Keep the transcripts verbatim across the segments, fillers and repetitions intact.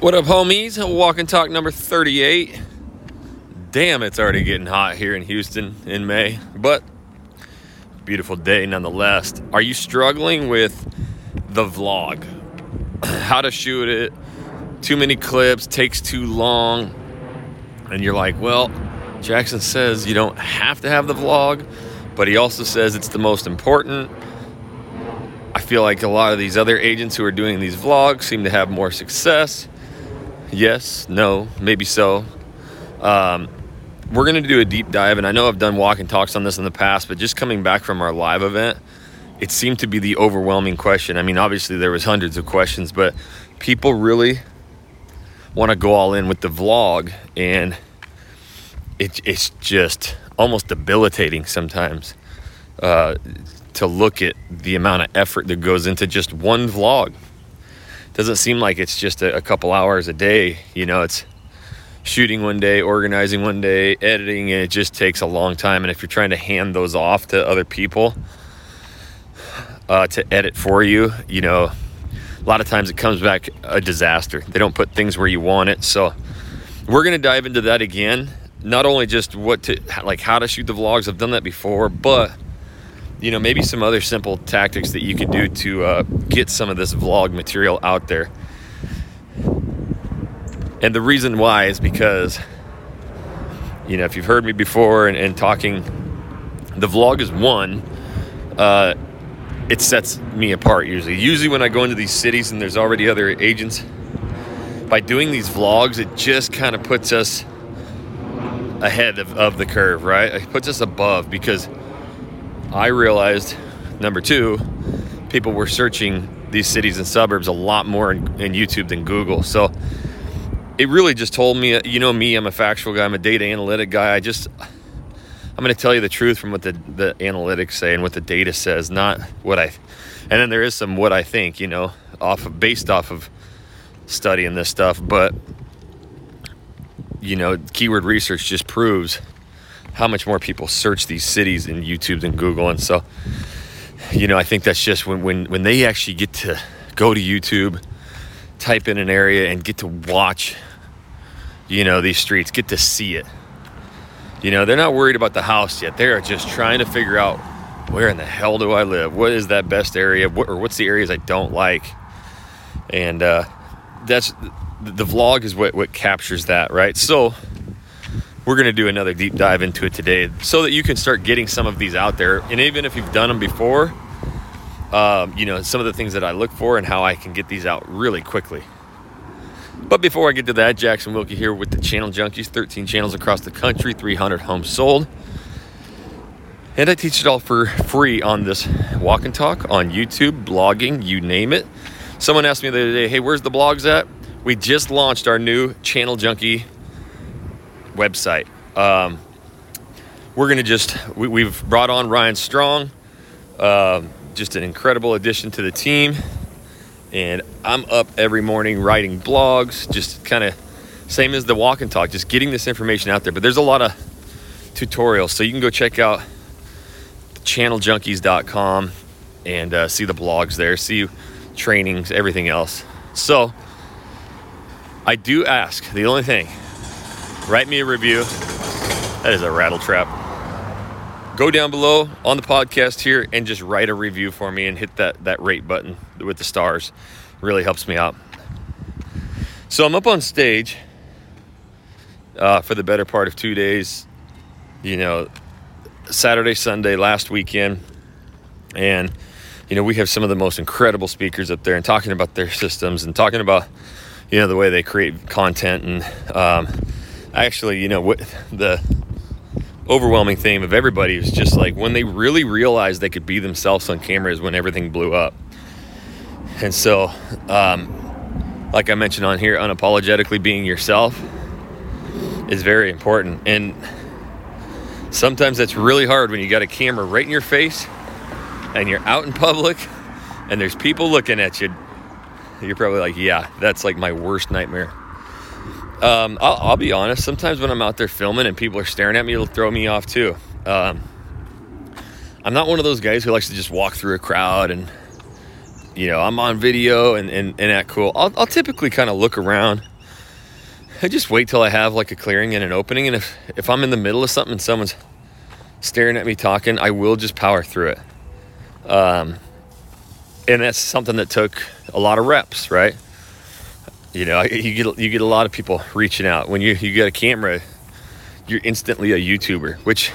What up, homies? Walk and talk number thirty-eight. Damn, it's already getting hot here in Houston in May, but beautiful day nonetheless. Are you struggling with the vlog? How to shoot it? Too many clips, takes too long, and you're like, well, Jackson says you don't have to have the vlog, but he also says it's the most important. I feel like a lot of these other agents who are doing these vlogs seem to have more success. Yes, no, maybe so. Um, we're going to do a deep dive, and I know I've done walk and talks on this in the past, but just coming back from our live event, it seemed to be the overwhelming question. I mean, obviously there was hundreds of questions, but people really want to go all in with the vlog, and it, it's just almost debilitating sometimes uh, to look at the amount of effort that goes into just one vlog. Doesn't seem like it's just a, a couple hours a day. You know, it's shooting one day, organizing one day, editing, and it just takes a long time. And if you're trying to hand those off to other people uh, to edit for you, you know, a lot of times it comes back a disaster. They don't put things where you want it. So we're going to dive into that again. Not only just what to, like how to shoot the vlogs. I've done that before, but you know, maybe some other simple tactics that you could do to uh, get some of this vlog material out there. And the reason why is because, you know, if you've heard me before and, and talking, the vlog is one, uh, it sets me apart usually. Usually when I go into these cities and there's already other agents, by doing these vlogs, it just kind of puts us ahead of, of the curve, right? It puts us above because I realized, number two, people were searching these cities and suburbs a lot more in, in YouTube than Google. So it really just told me, you know me, I'm a factual guy, I'm a data analytic guy. I just, I'm going to tell you the truth from what the, the analytics say and what the data says, not what I, and then there is some what I think, you know, off of, based off of studying this stuff. But, you know, keyword research just proves how much more people search these cities in YouTube than Google. And so, you know, I think that's just when, when, when they actually get to go to YouTube, type in an area and get to watch, you know, these streets, get to see it. You know, they're not worried about the house yet. They're just trying to figure out where in the hell do I live? What is that best area? What, or what's the areas I don't like? And uh, that's the vlog is what, what captures that, right? So we're going to do another deep dive into it today so that you can start getting some of these out there. And even if you've done them before, um, you know, some of the things that I look for and how I can get these out really quickly. But before I get to that, Jackson Wilkie here with the Channel Junkies, thirteen channels across the country, three hundred homes sold. And I teach it all for free on this walk and talk on YouTube, blogging, you name it. Someone asked me the other day, hey, where's the blogs at? We just launched our new Channel Junkie website. Um, we're going to just, we, we've brought on Ryan Strong, uh, just an incredible addition to the team. And I'm up every morning writing blogs, just kind of same as the walk and talk, just getting this information out there. But there's a lot of tutorials. So you can go check out channel junkies dot com and uh, see the blogs there, see trainings, everything else. So I do ask, the only thing, write me a review. That is a rattle trap. Go down below on the podcast here and just write a review for me and hit that, that rate button with the stars. It really helps me out. So I'm up on stage uh, for the better part of two days, you know, Saturday, Sunday, last weekend. And, you know, we have some of the most incredible speakers up there and talking about their systems and talking about, you know, the way they create content and, um, actually, you know, what the overwhelming theme of everybody was just like when they really realized they could be themselves on camera is when everything blew up. And so, um, like I mentioned on here, unapologetically being yourself is very important. And sometimes that's really hard when you got a camera right in your face and you're out in public and there's people looking at you. You're probably like, yeah, that's like my worst nightmare. Um, I'll, I'll be honest, sometimes when I'm out there filming and people are staring at me, it'll throw me off too. Um, I'm not one of those guys who likes to just walk through a crowd and, you know, I'm on video and, and, and that cool. I'll, I'll typically kind of look around I just wait till I have like a clearing and an opening, and if, if I'm in the middle of something and someone's staring at me talking, I will just power through it. Um, and that's something that took a lot of reps, right? You know, you get you get a lot of people reaching out. When you, you got a camera, you're instantly a YouTuber, which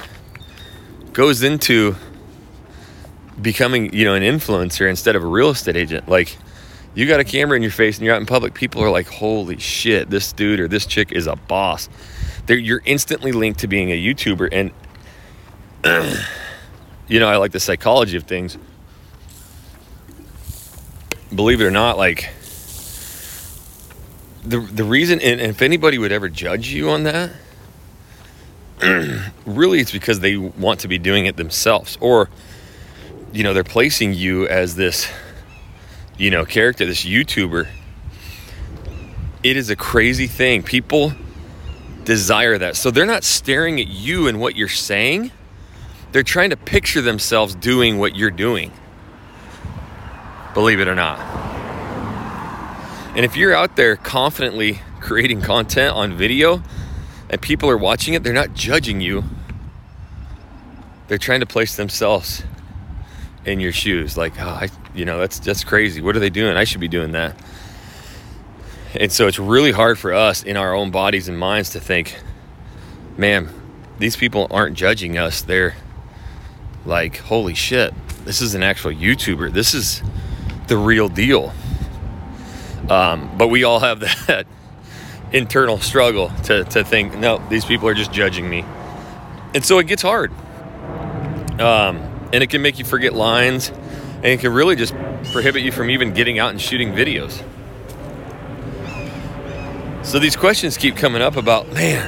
goes into becoming, you know, an influencer instead of a real estate agent. Like, you got a camera in your face and you're out in public, people are like, holy shit, this dude or this chick is a boss. They're, you're instantly linked to being a YouTuber. And, you know, I like the psychology of things. Believe it or not, like, the the reason, and if anybody would ever judge you on that, really it's because they want to be doing it themselves, or, you know, they're placing you as this, you know, character, this YouTuber. It is a crazy thing. People desire that. So they're not staring at you and what you're saying. They're trying to picture themselves doing what you're doing. Believe it or not. And if you're out there confidently creating content on video and people are watching it, they're not judging you. They're trying to place themselves in your shoes. Like, oh, I, you know, that's, that's crazy. What are they doing? I should be doing that. And so it's really hard for us in our own bodies and minds to think, man, these people aren't judging us. They're like, holy shit, this is an actual YouTuber. This is the real deal. Um, but we all have that internal struggle to, to think, no, these people are just judging me. And so it gets hard. Um, And it can make you forget lines, and it can really just prohibit you from even getting out and shooting videos. So these questions keep coming up about, man,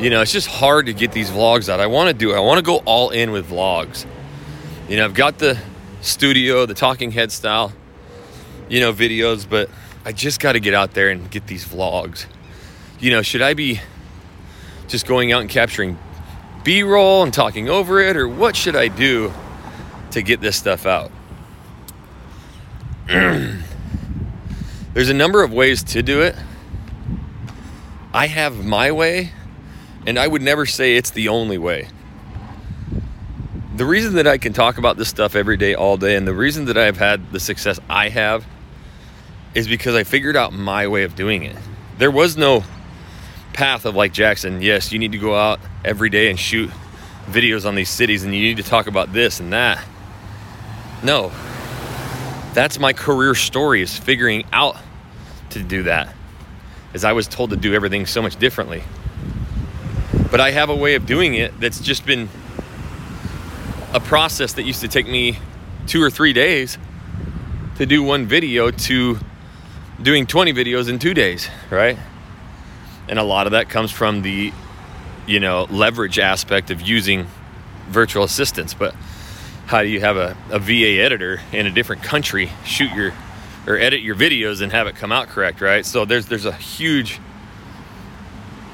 you know, it's just hard to get these vlogs out. I want to do it. I want to go all in with vlogs. You know, I've got the studio, the talking head style, you know, videos, but I just got to get out there and get these vlogs. You know, should I be just going out and capturing B-roll and talking over it, or what should I do to get this stuff out? There's a number of ways to do it. I have my way, and I would never say it's the only way. The reason that I can talk about this stuff every day, all day, and the reason that I've had the success I have is because I figured out my way of doing it. There was no path of like, Jackson, yes, you need to go out every day and shoot videos on these cities and you need to talk about this and that. No, that's my career story, is figuring out to do that, as I was told to do everything so much differently. But I have a way of doing it that's just been a process that used to take me two or three days to do one video to doing twenty videos in two days, right? And a lot of that comes from the, you know, leverage aspect of using virtual assistants. But how do you have a, a V A editor in a different country shoot your or edit your videos and have it come out correct, right? So there's there's a huge,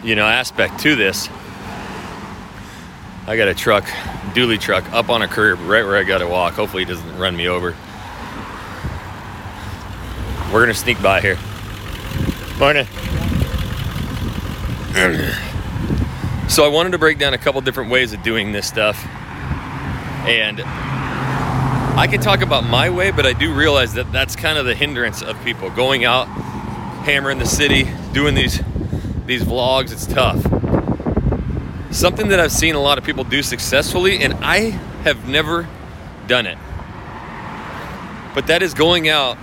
you know, aspect to this. I got a truck, dually truck, up on a curb right where I got to walk. Hopefully it doesn't run me over. We're going to sneak by here. Morning. So I wanted to break down a couple different ways of doing this stuff, and I can talk about my way, but I do realize that that's kind of the hindrance of people going out, hammering the city, doing these these vlogs. It's tough. Something that I've seen a lot of people do successfully, and I have never done it, but that is going out,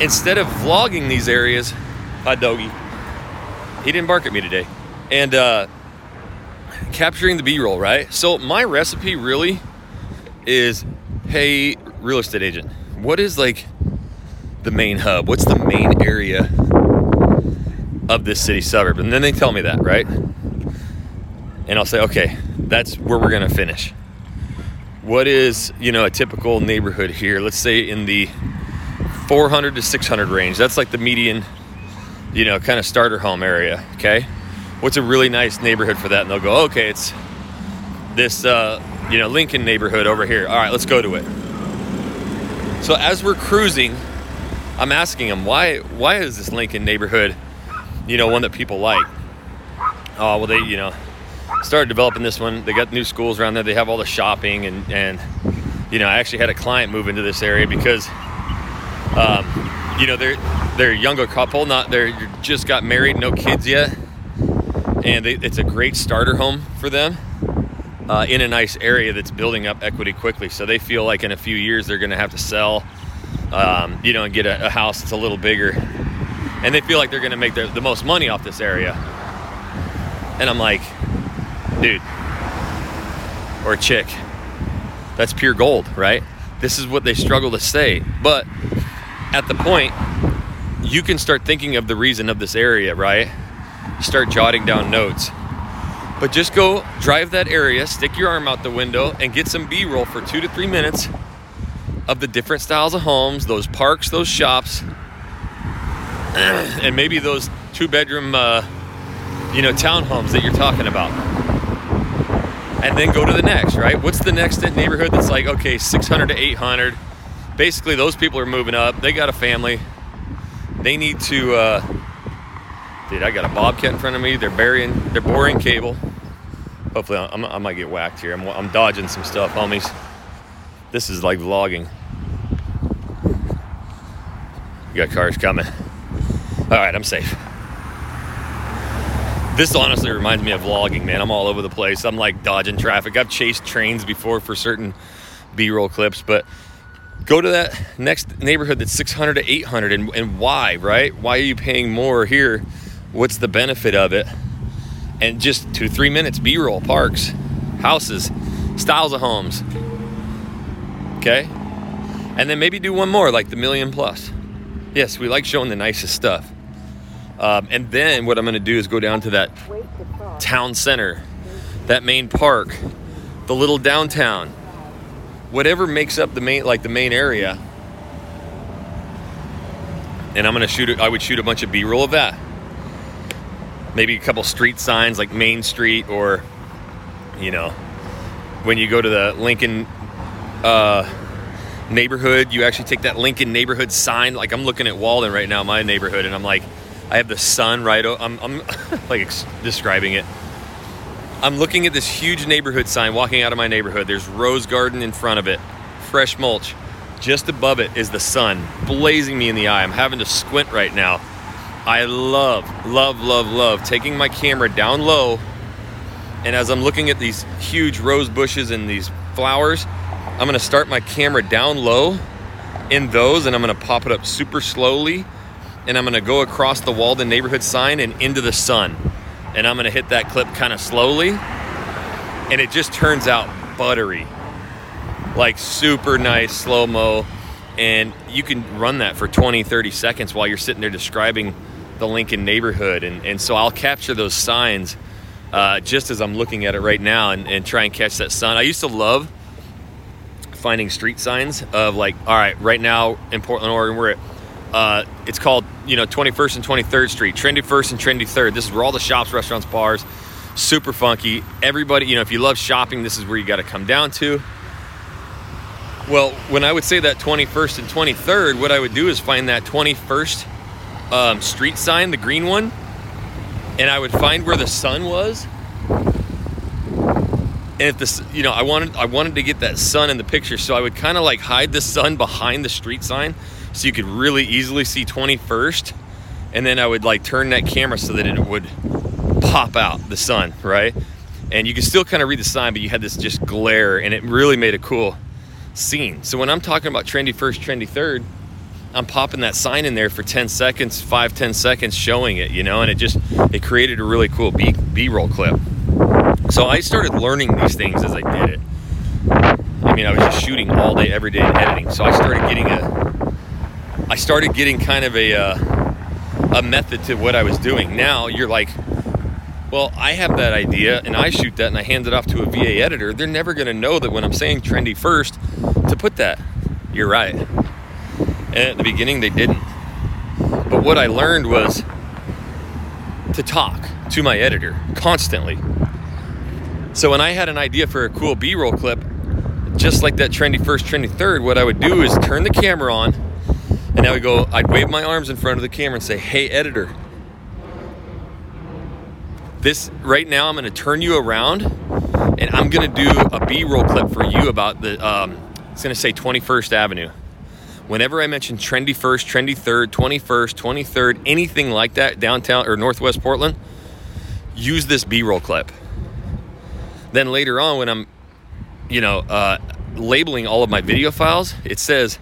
instead of vlogging these areas. Hi, doggy. He didn't bark at me today. And uh, capturing the B-roll, right? So my recipe really is, hey, real estate agent, what is like the main hub? What's the main area of this city suburb? And then they tell me that, right? And I'll say, okay, that's where we're going to finish. What is, you know, a typical neighborhood here? Let's say in the four hundred to six hundred range. That's like the median, you know, kind of starter home area, okay? What's a really nice neighborhood for that? And they'll go, okay, it's this, uh, you know, Lincoln neighborhood over here. All right, let's go to it. So as we're cruising, I'm asking them, why, why is this Lincoln neighborhood you know, one that people like. Oh, well, they, you know, started developing this one. They got new schools around there. They have all the shopping. And, and you know, I actually had a client move into this area because, um, you know, they're, they're a younger couple. Not they're just got married, no kids yet. And they, it's a great starter home for them uh, in a nice area that's building up equity quickly. So they feel like in a few years they're going to have to sell, um, you know, and get a, a house that's a little bigger. And they feel like they're going to make the, the most money off this area. And I'm like, dude, or chick, that's pure gold, right? This is what they struggle to say. But at the point, you can start thinking of the reason of this area, right? Start jotting down notes. But just go drive that area, stick your arm out the window, and get some B-roll for two to three minutes of the different styles of homes, those parks, those shops, and maybe those two-bedroom, uh, you know, townhomes that you're talking about. And then go to the next, right? What's the next neighborhood that's like, okay, six hundred to eight hundred. Basically, those people are moving up. They got a family. They need to... Uh, Dude, I got a bobcat in front of me. They're burying, they're boring cable. Hopefully, I'm, I might get whacked here. I'm, I'm dodging some stuff, homies. This is like vlogging. We got cars coming. All right, I'm safe. This honestly reminds me of vlogging, man. I'm all over the place. I'm like dodging traffic. I've chased trains before for certain B-roll clips, but go to that next neighborhood that's six hundred to eight hundred, and, and why, right? Why are you paying more here? What's the benefit of it? And just two, three minutes, B-roll, parks, houses, styles of homes. Okay? And then maybe do one more, like the million plus. Yes, we like showing the nicest stuff. Um, and then what I'm going to do is go down to that town center, that main park, the little downtown, whatever makes up the main, like the main area. And I'm going to shoot it. I would shoot a bunch of B-roll of that. Maybe a couple street signs like Main Street, or, you know, when you go to the Lincoln uh, neighborhood, you actually take that Lincoln neighborhood sign. Like I'm looking at Walden right now, my neighborhood, and I'm like, I have the sun right over. I'm, I'm like ex- describing it. I'm looking at this huge neighborhood sign walking out of my neighborhood. There's rose garden in front of it, fresh mulch. Just above it is the sun blazing me in the eye. I'm having to squint right now. I love, love, love, love taking my camera down low, and as I'm looking at these huge rose bushes and these flowers, I'm gonna start my camera down low in those, and I'm gonna pop it up super slowly, and I'm gonna go across the Walden neighborhood sign and into the sun, and I'm gonna hit that clip kind of slowly, and it just turns out buttery, like super nice slow-mo, and you can run that for twenty, thirty seconds while you're sitting there describing the Lincoln neighborhood. And, and so I'll capture those signs uh, just as I'm looking at it right now, and, and try and catch that sun. I used to love finding street signs of like, all right, right now in Portland, Oregon, we're at, uh, it's called, you know, twenty-first and twenty-third Street, trendy first and trendy third. This is where all the shops, restaurants, bars, super funky. Everybody, you know, if you love shopping, this is where you got to come down to. Well, when I would say that twenty-first and twenty-third, what I would do is find that twenty-first Um, street sign, the green one, and I would find where the sun was. And if this, you know, I wanted, I wanted to get that sun in the picture, so I would kind of like hide the sun behind the street sign, so you could really easily see twenty-first, and then I would like turn that camera so that it would pop out the sun, right? And you could still kind of read the sign, but you had this just glare, and it really made a cool scene. So when I'm talking about trendy first, trendy third, I'm popping that sign in there for ten seconds, five, ten seconds, showing it, you know, and it just, it created a really cool B, B-roll clip. So I started learning these things as I did it. I mean, I was just shooting all day, every day, and editing. So I started getting a, I started getting kind of a, uh, a method to what I was doing. Now you're like, well, I have that idea, and I shoot that, and I hand it off to a V A editor. They're never going to know that when I'm saying trendy first to put that. You're right. And at the beginning, they didn't. But what I learned was to talk to my editor constantly. So when I had an idea for a cool B-roll clip, just like that trendy first, trendy third, what I would do is turn the camera on, and I would go, I'd wave my arms in front of the camera and say, hey, editor, this right now, I'm going to turn you around and I'm going to do a B-roll clip for you about the, um, it's going to say twenty-first Avenue. Whenever I mention trendy first, trendy third, twenty-first, twenty-third, anything like that, downtown or Northwest Portland, use this B-roll clip. Then later on when I'm, you know, uh, labeling all of my video files, it says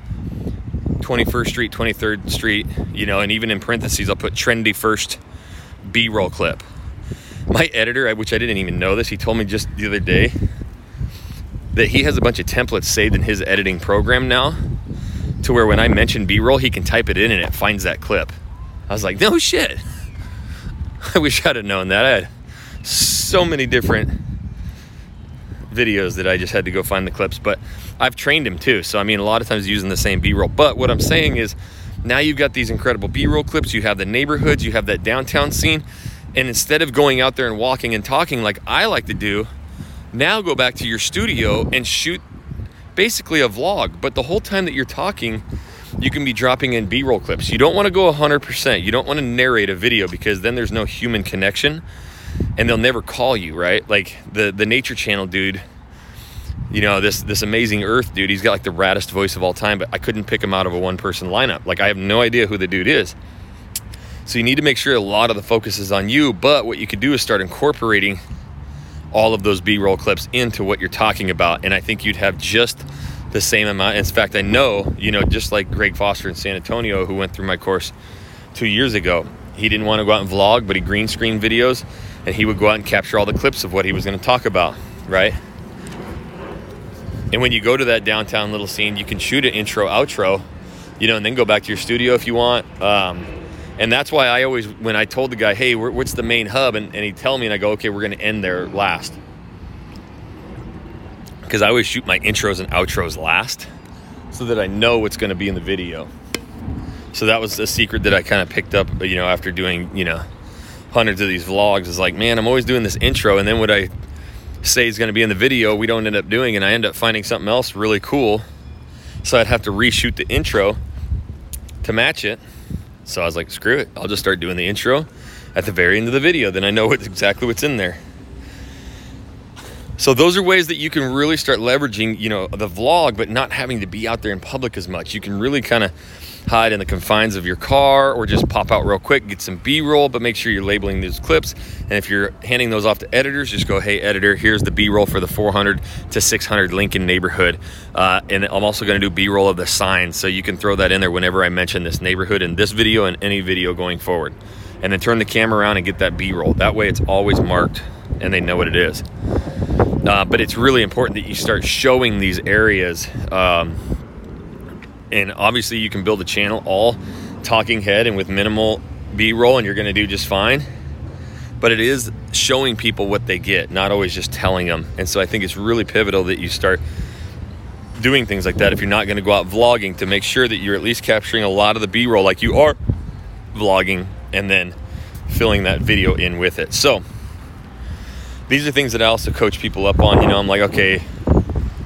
twenty-first Street, twenty-third Street, you know, and even in parentheses, I'll put trendy first B-roll clip. My editor, which I didn't even know this, he told me just the other day that he has a bunch of templates saved in his editing program now to where when I mention B-roll, he can type it in and it finds that clip. I was like, no shit. I wish I'd have known that. I had so many different videos that I just had to go find the clips, but I've trained him too. So I mean, a lot of times using the same B-roll, but what I'm saying is now you've got these incredible B-roll clips, you have the neighborhoods, you have that downtown scene. And instead of going out there and walking and talking like I like to do, now go back to your studio and shoot basically a vlog. But the whole time that you're talking, you can be dropping in B-roll clips. You don't want to go one hundred percent. You don't want to narrate a video because then there's no human connection and they'll never call you, right? Like the, the Nature Channel dude, you know, this, this amazing earth dude, he's got like the raddest voice of all time, but I couldn't pick him out of a one-person lineup. Like I have no idea who the dude is. So you need to make sure a lot of the focus is on you, but what you could do is start incorporating all of those B-roll clips into what you're talking about. And I think you'd have just the same amount. In fact, I know, you know, just like Greg Foster in San Antonio, who went through my course two years ago, he didn't want to go out and vlog, but he green screen videos and he would go out and capture all the clips of what he was going to talk about, right? And when you go to that downtown little scene, you can shoot an intro, outro, you know, and then go back to your studio if you want. Um, And that's why I always, when I told the guy, hey, what's the main hub? And, and he'd tell me and I go, okay, we're going to end there last. Because I always shoot my intros and outros last so that I know what's going to be in the video. So that was a secret that I kind of picked up, you know, after doing, you know, hundreds of these vlogs. It's like, man, I'm always doing this intro. And then what I say is going to be in the video, we don't end up doing. And I end up finding something else really cool. So I'd have to reshoot the intro to match it. So I was like, screw it. I'll just start doing the intro at the very end of the video. Then I know what, exactly what's in there. So those are ways that you can really start leveraging, you know, the vlog, but not having to be out there in public as much. You can really kind of hide in the confines of your car or just pop out real quick, get some B-roll, but make sure you're labeling these clips. And if you're handing those off to editors, just go, hey, editor, here's the B-roll for the four hundred to six hundred Lincoln neighborhood. Uh, and I'm also going to do B-roll of the sign. So you can throw that in there whenever I mention this neighborhood in this video and any video going forward. And then turn the camera around and get that B-roll. That way it's always marked and they know what it is. Uh, but it's really important that you start showing these areas. Um, and obviously you can build a channel all talking head and with minimal B-roll and you're going to do just fine. But it is showing people what they get, not always just telling them. And so I think it's really pivotal that you start doing things like that if you're not going to go out vlogging, to make sure that you're at least capturing a lot of the B-roll like you are vlogging and then filling that video in with it. So these are things that I also coach people up on. You know, I'm like, okay,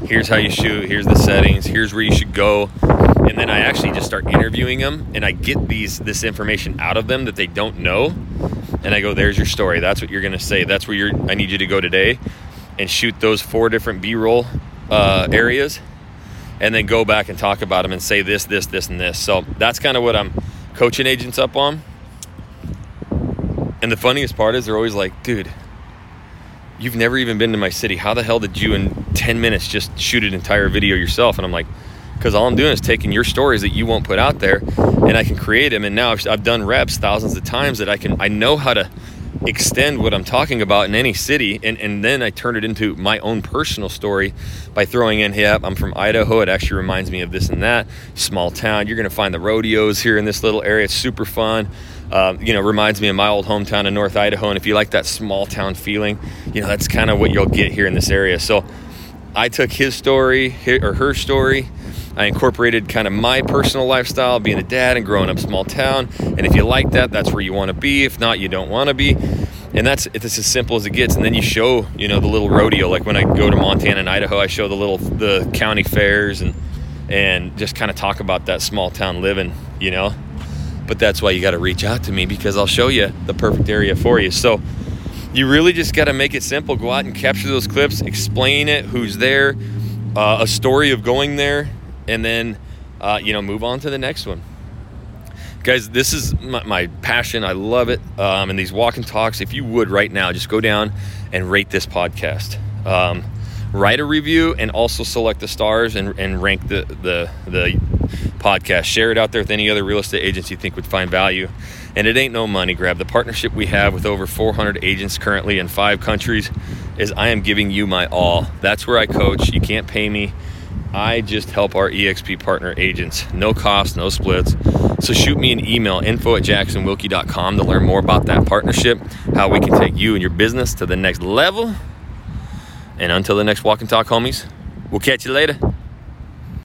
here's how you shoot, here's the settings, here's where you should go. And then I actually just start interviewing them and I get these this information out of them that they don't know. And I go, there's your story. That's what you're going to say. That's where you're, I need you to go today and shoot those four different B-roll uh, areas and then go back and talk about them and say this, this, this, and this. So that's kind of what I'm coaching agents up on. And the funniest part is they're always like, dude, you've never even been to my city. How the hell did you in ten minutes just shoot an entire video yourself? And I'm like, because all I'm doing is taking your stories that you won't put out there and I can create them. And now I've, I've done reps thousands of times that I can, I know how to extend what I'm talking about in any city. And, and then I turn it into my own personal story by throwing in, hey, I'm from Idaho. It actually reminds me of this and that. Small town. You're going to find the rodeos here in this little area. It's super fun. Um, you know, reminds me of my old hometown in North Idaho. And if you like that small town feeling, you know, that's kind of what you'll get here in this area. So I took his story or her story. I incorporated kind of my personal lifestyle, being a dad and growing up small town. And if you like that, that's where you want to be. If not, you don't want to be. And that's, it's as simple as it gets. And then you show, you know, the little rodeo. Like when I go to Montana and Idaho, I show the little, the county fairs and, and just kind of talk about that small town living, you know. But that's why you got to reach out to me, because I'll show you the perfect area for you. So you really just got to make it simple. Go out and capture those clips, explain it, who's there, uh, a story of going there, and then, uh, you know, move on to the next one. Guys, this is my, my passion. I love it. Um, and these walk and talks, if you would right now, just go down and rate this podcast. Um, write a review and also select the stars and, and rank the, the the podcast. Share it out there with any other real estate agents you think would find value. And it ain't no money grab. The partnership we have with over four hundred agents currently in five countries is I am giving you my all. That's where I coach. You can't pay me. I just help our E X P partner agents. No cost, no splits. So shoot me an email, info at jackson wilkie dot com, to learn more about that partnership, how we can take you and your business to the next level. And until the next walk and talk, homies, we'll catch you later.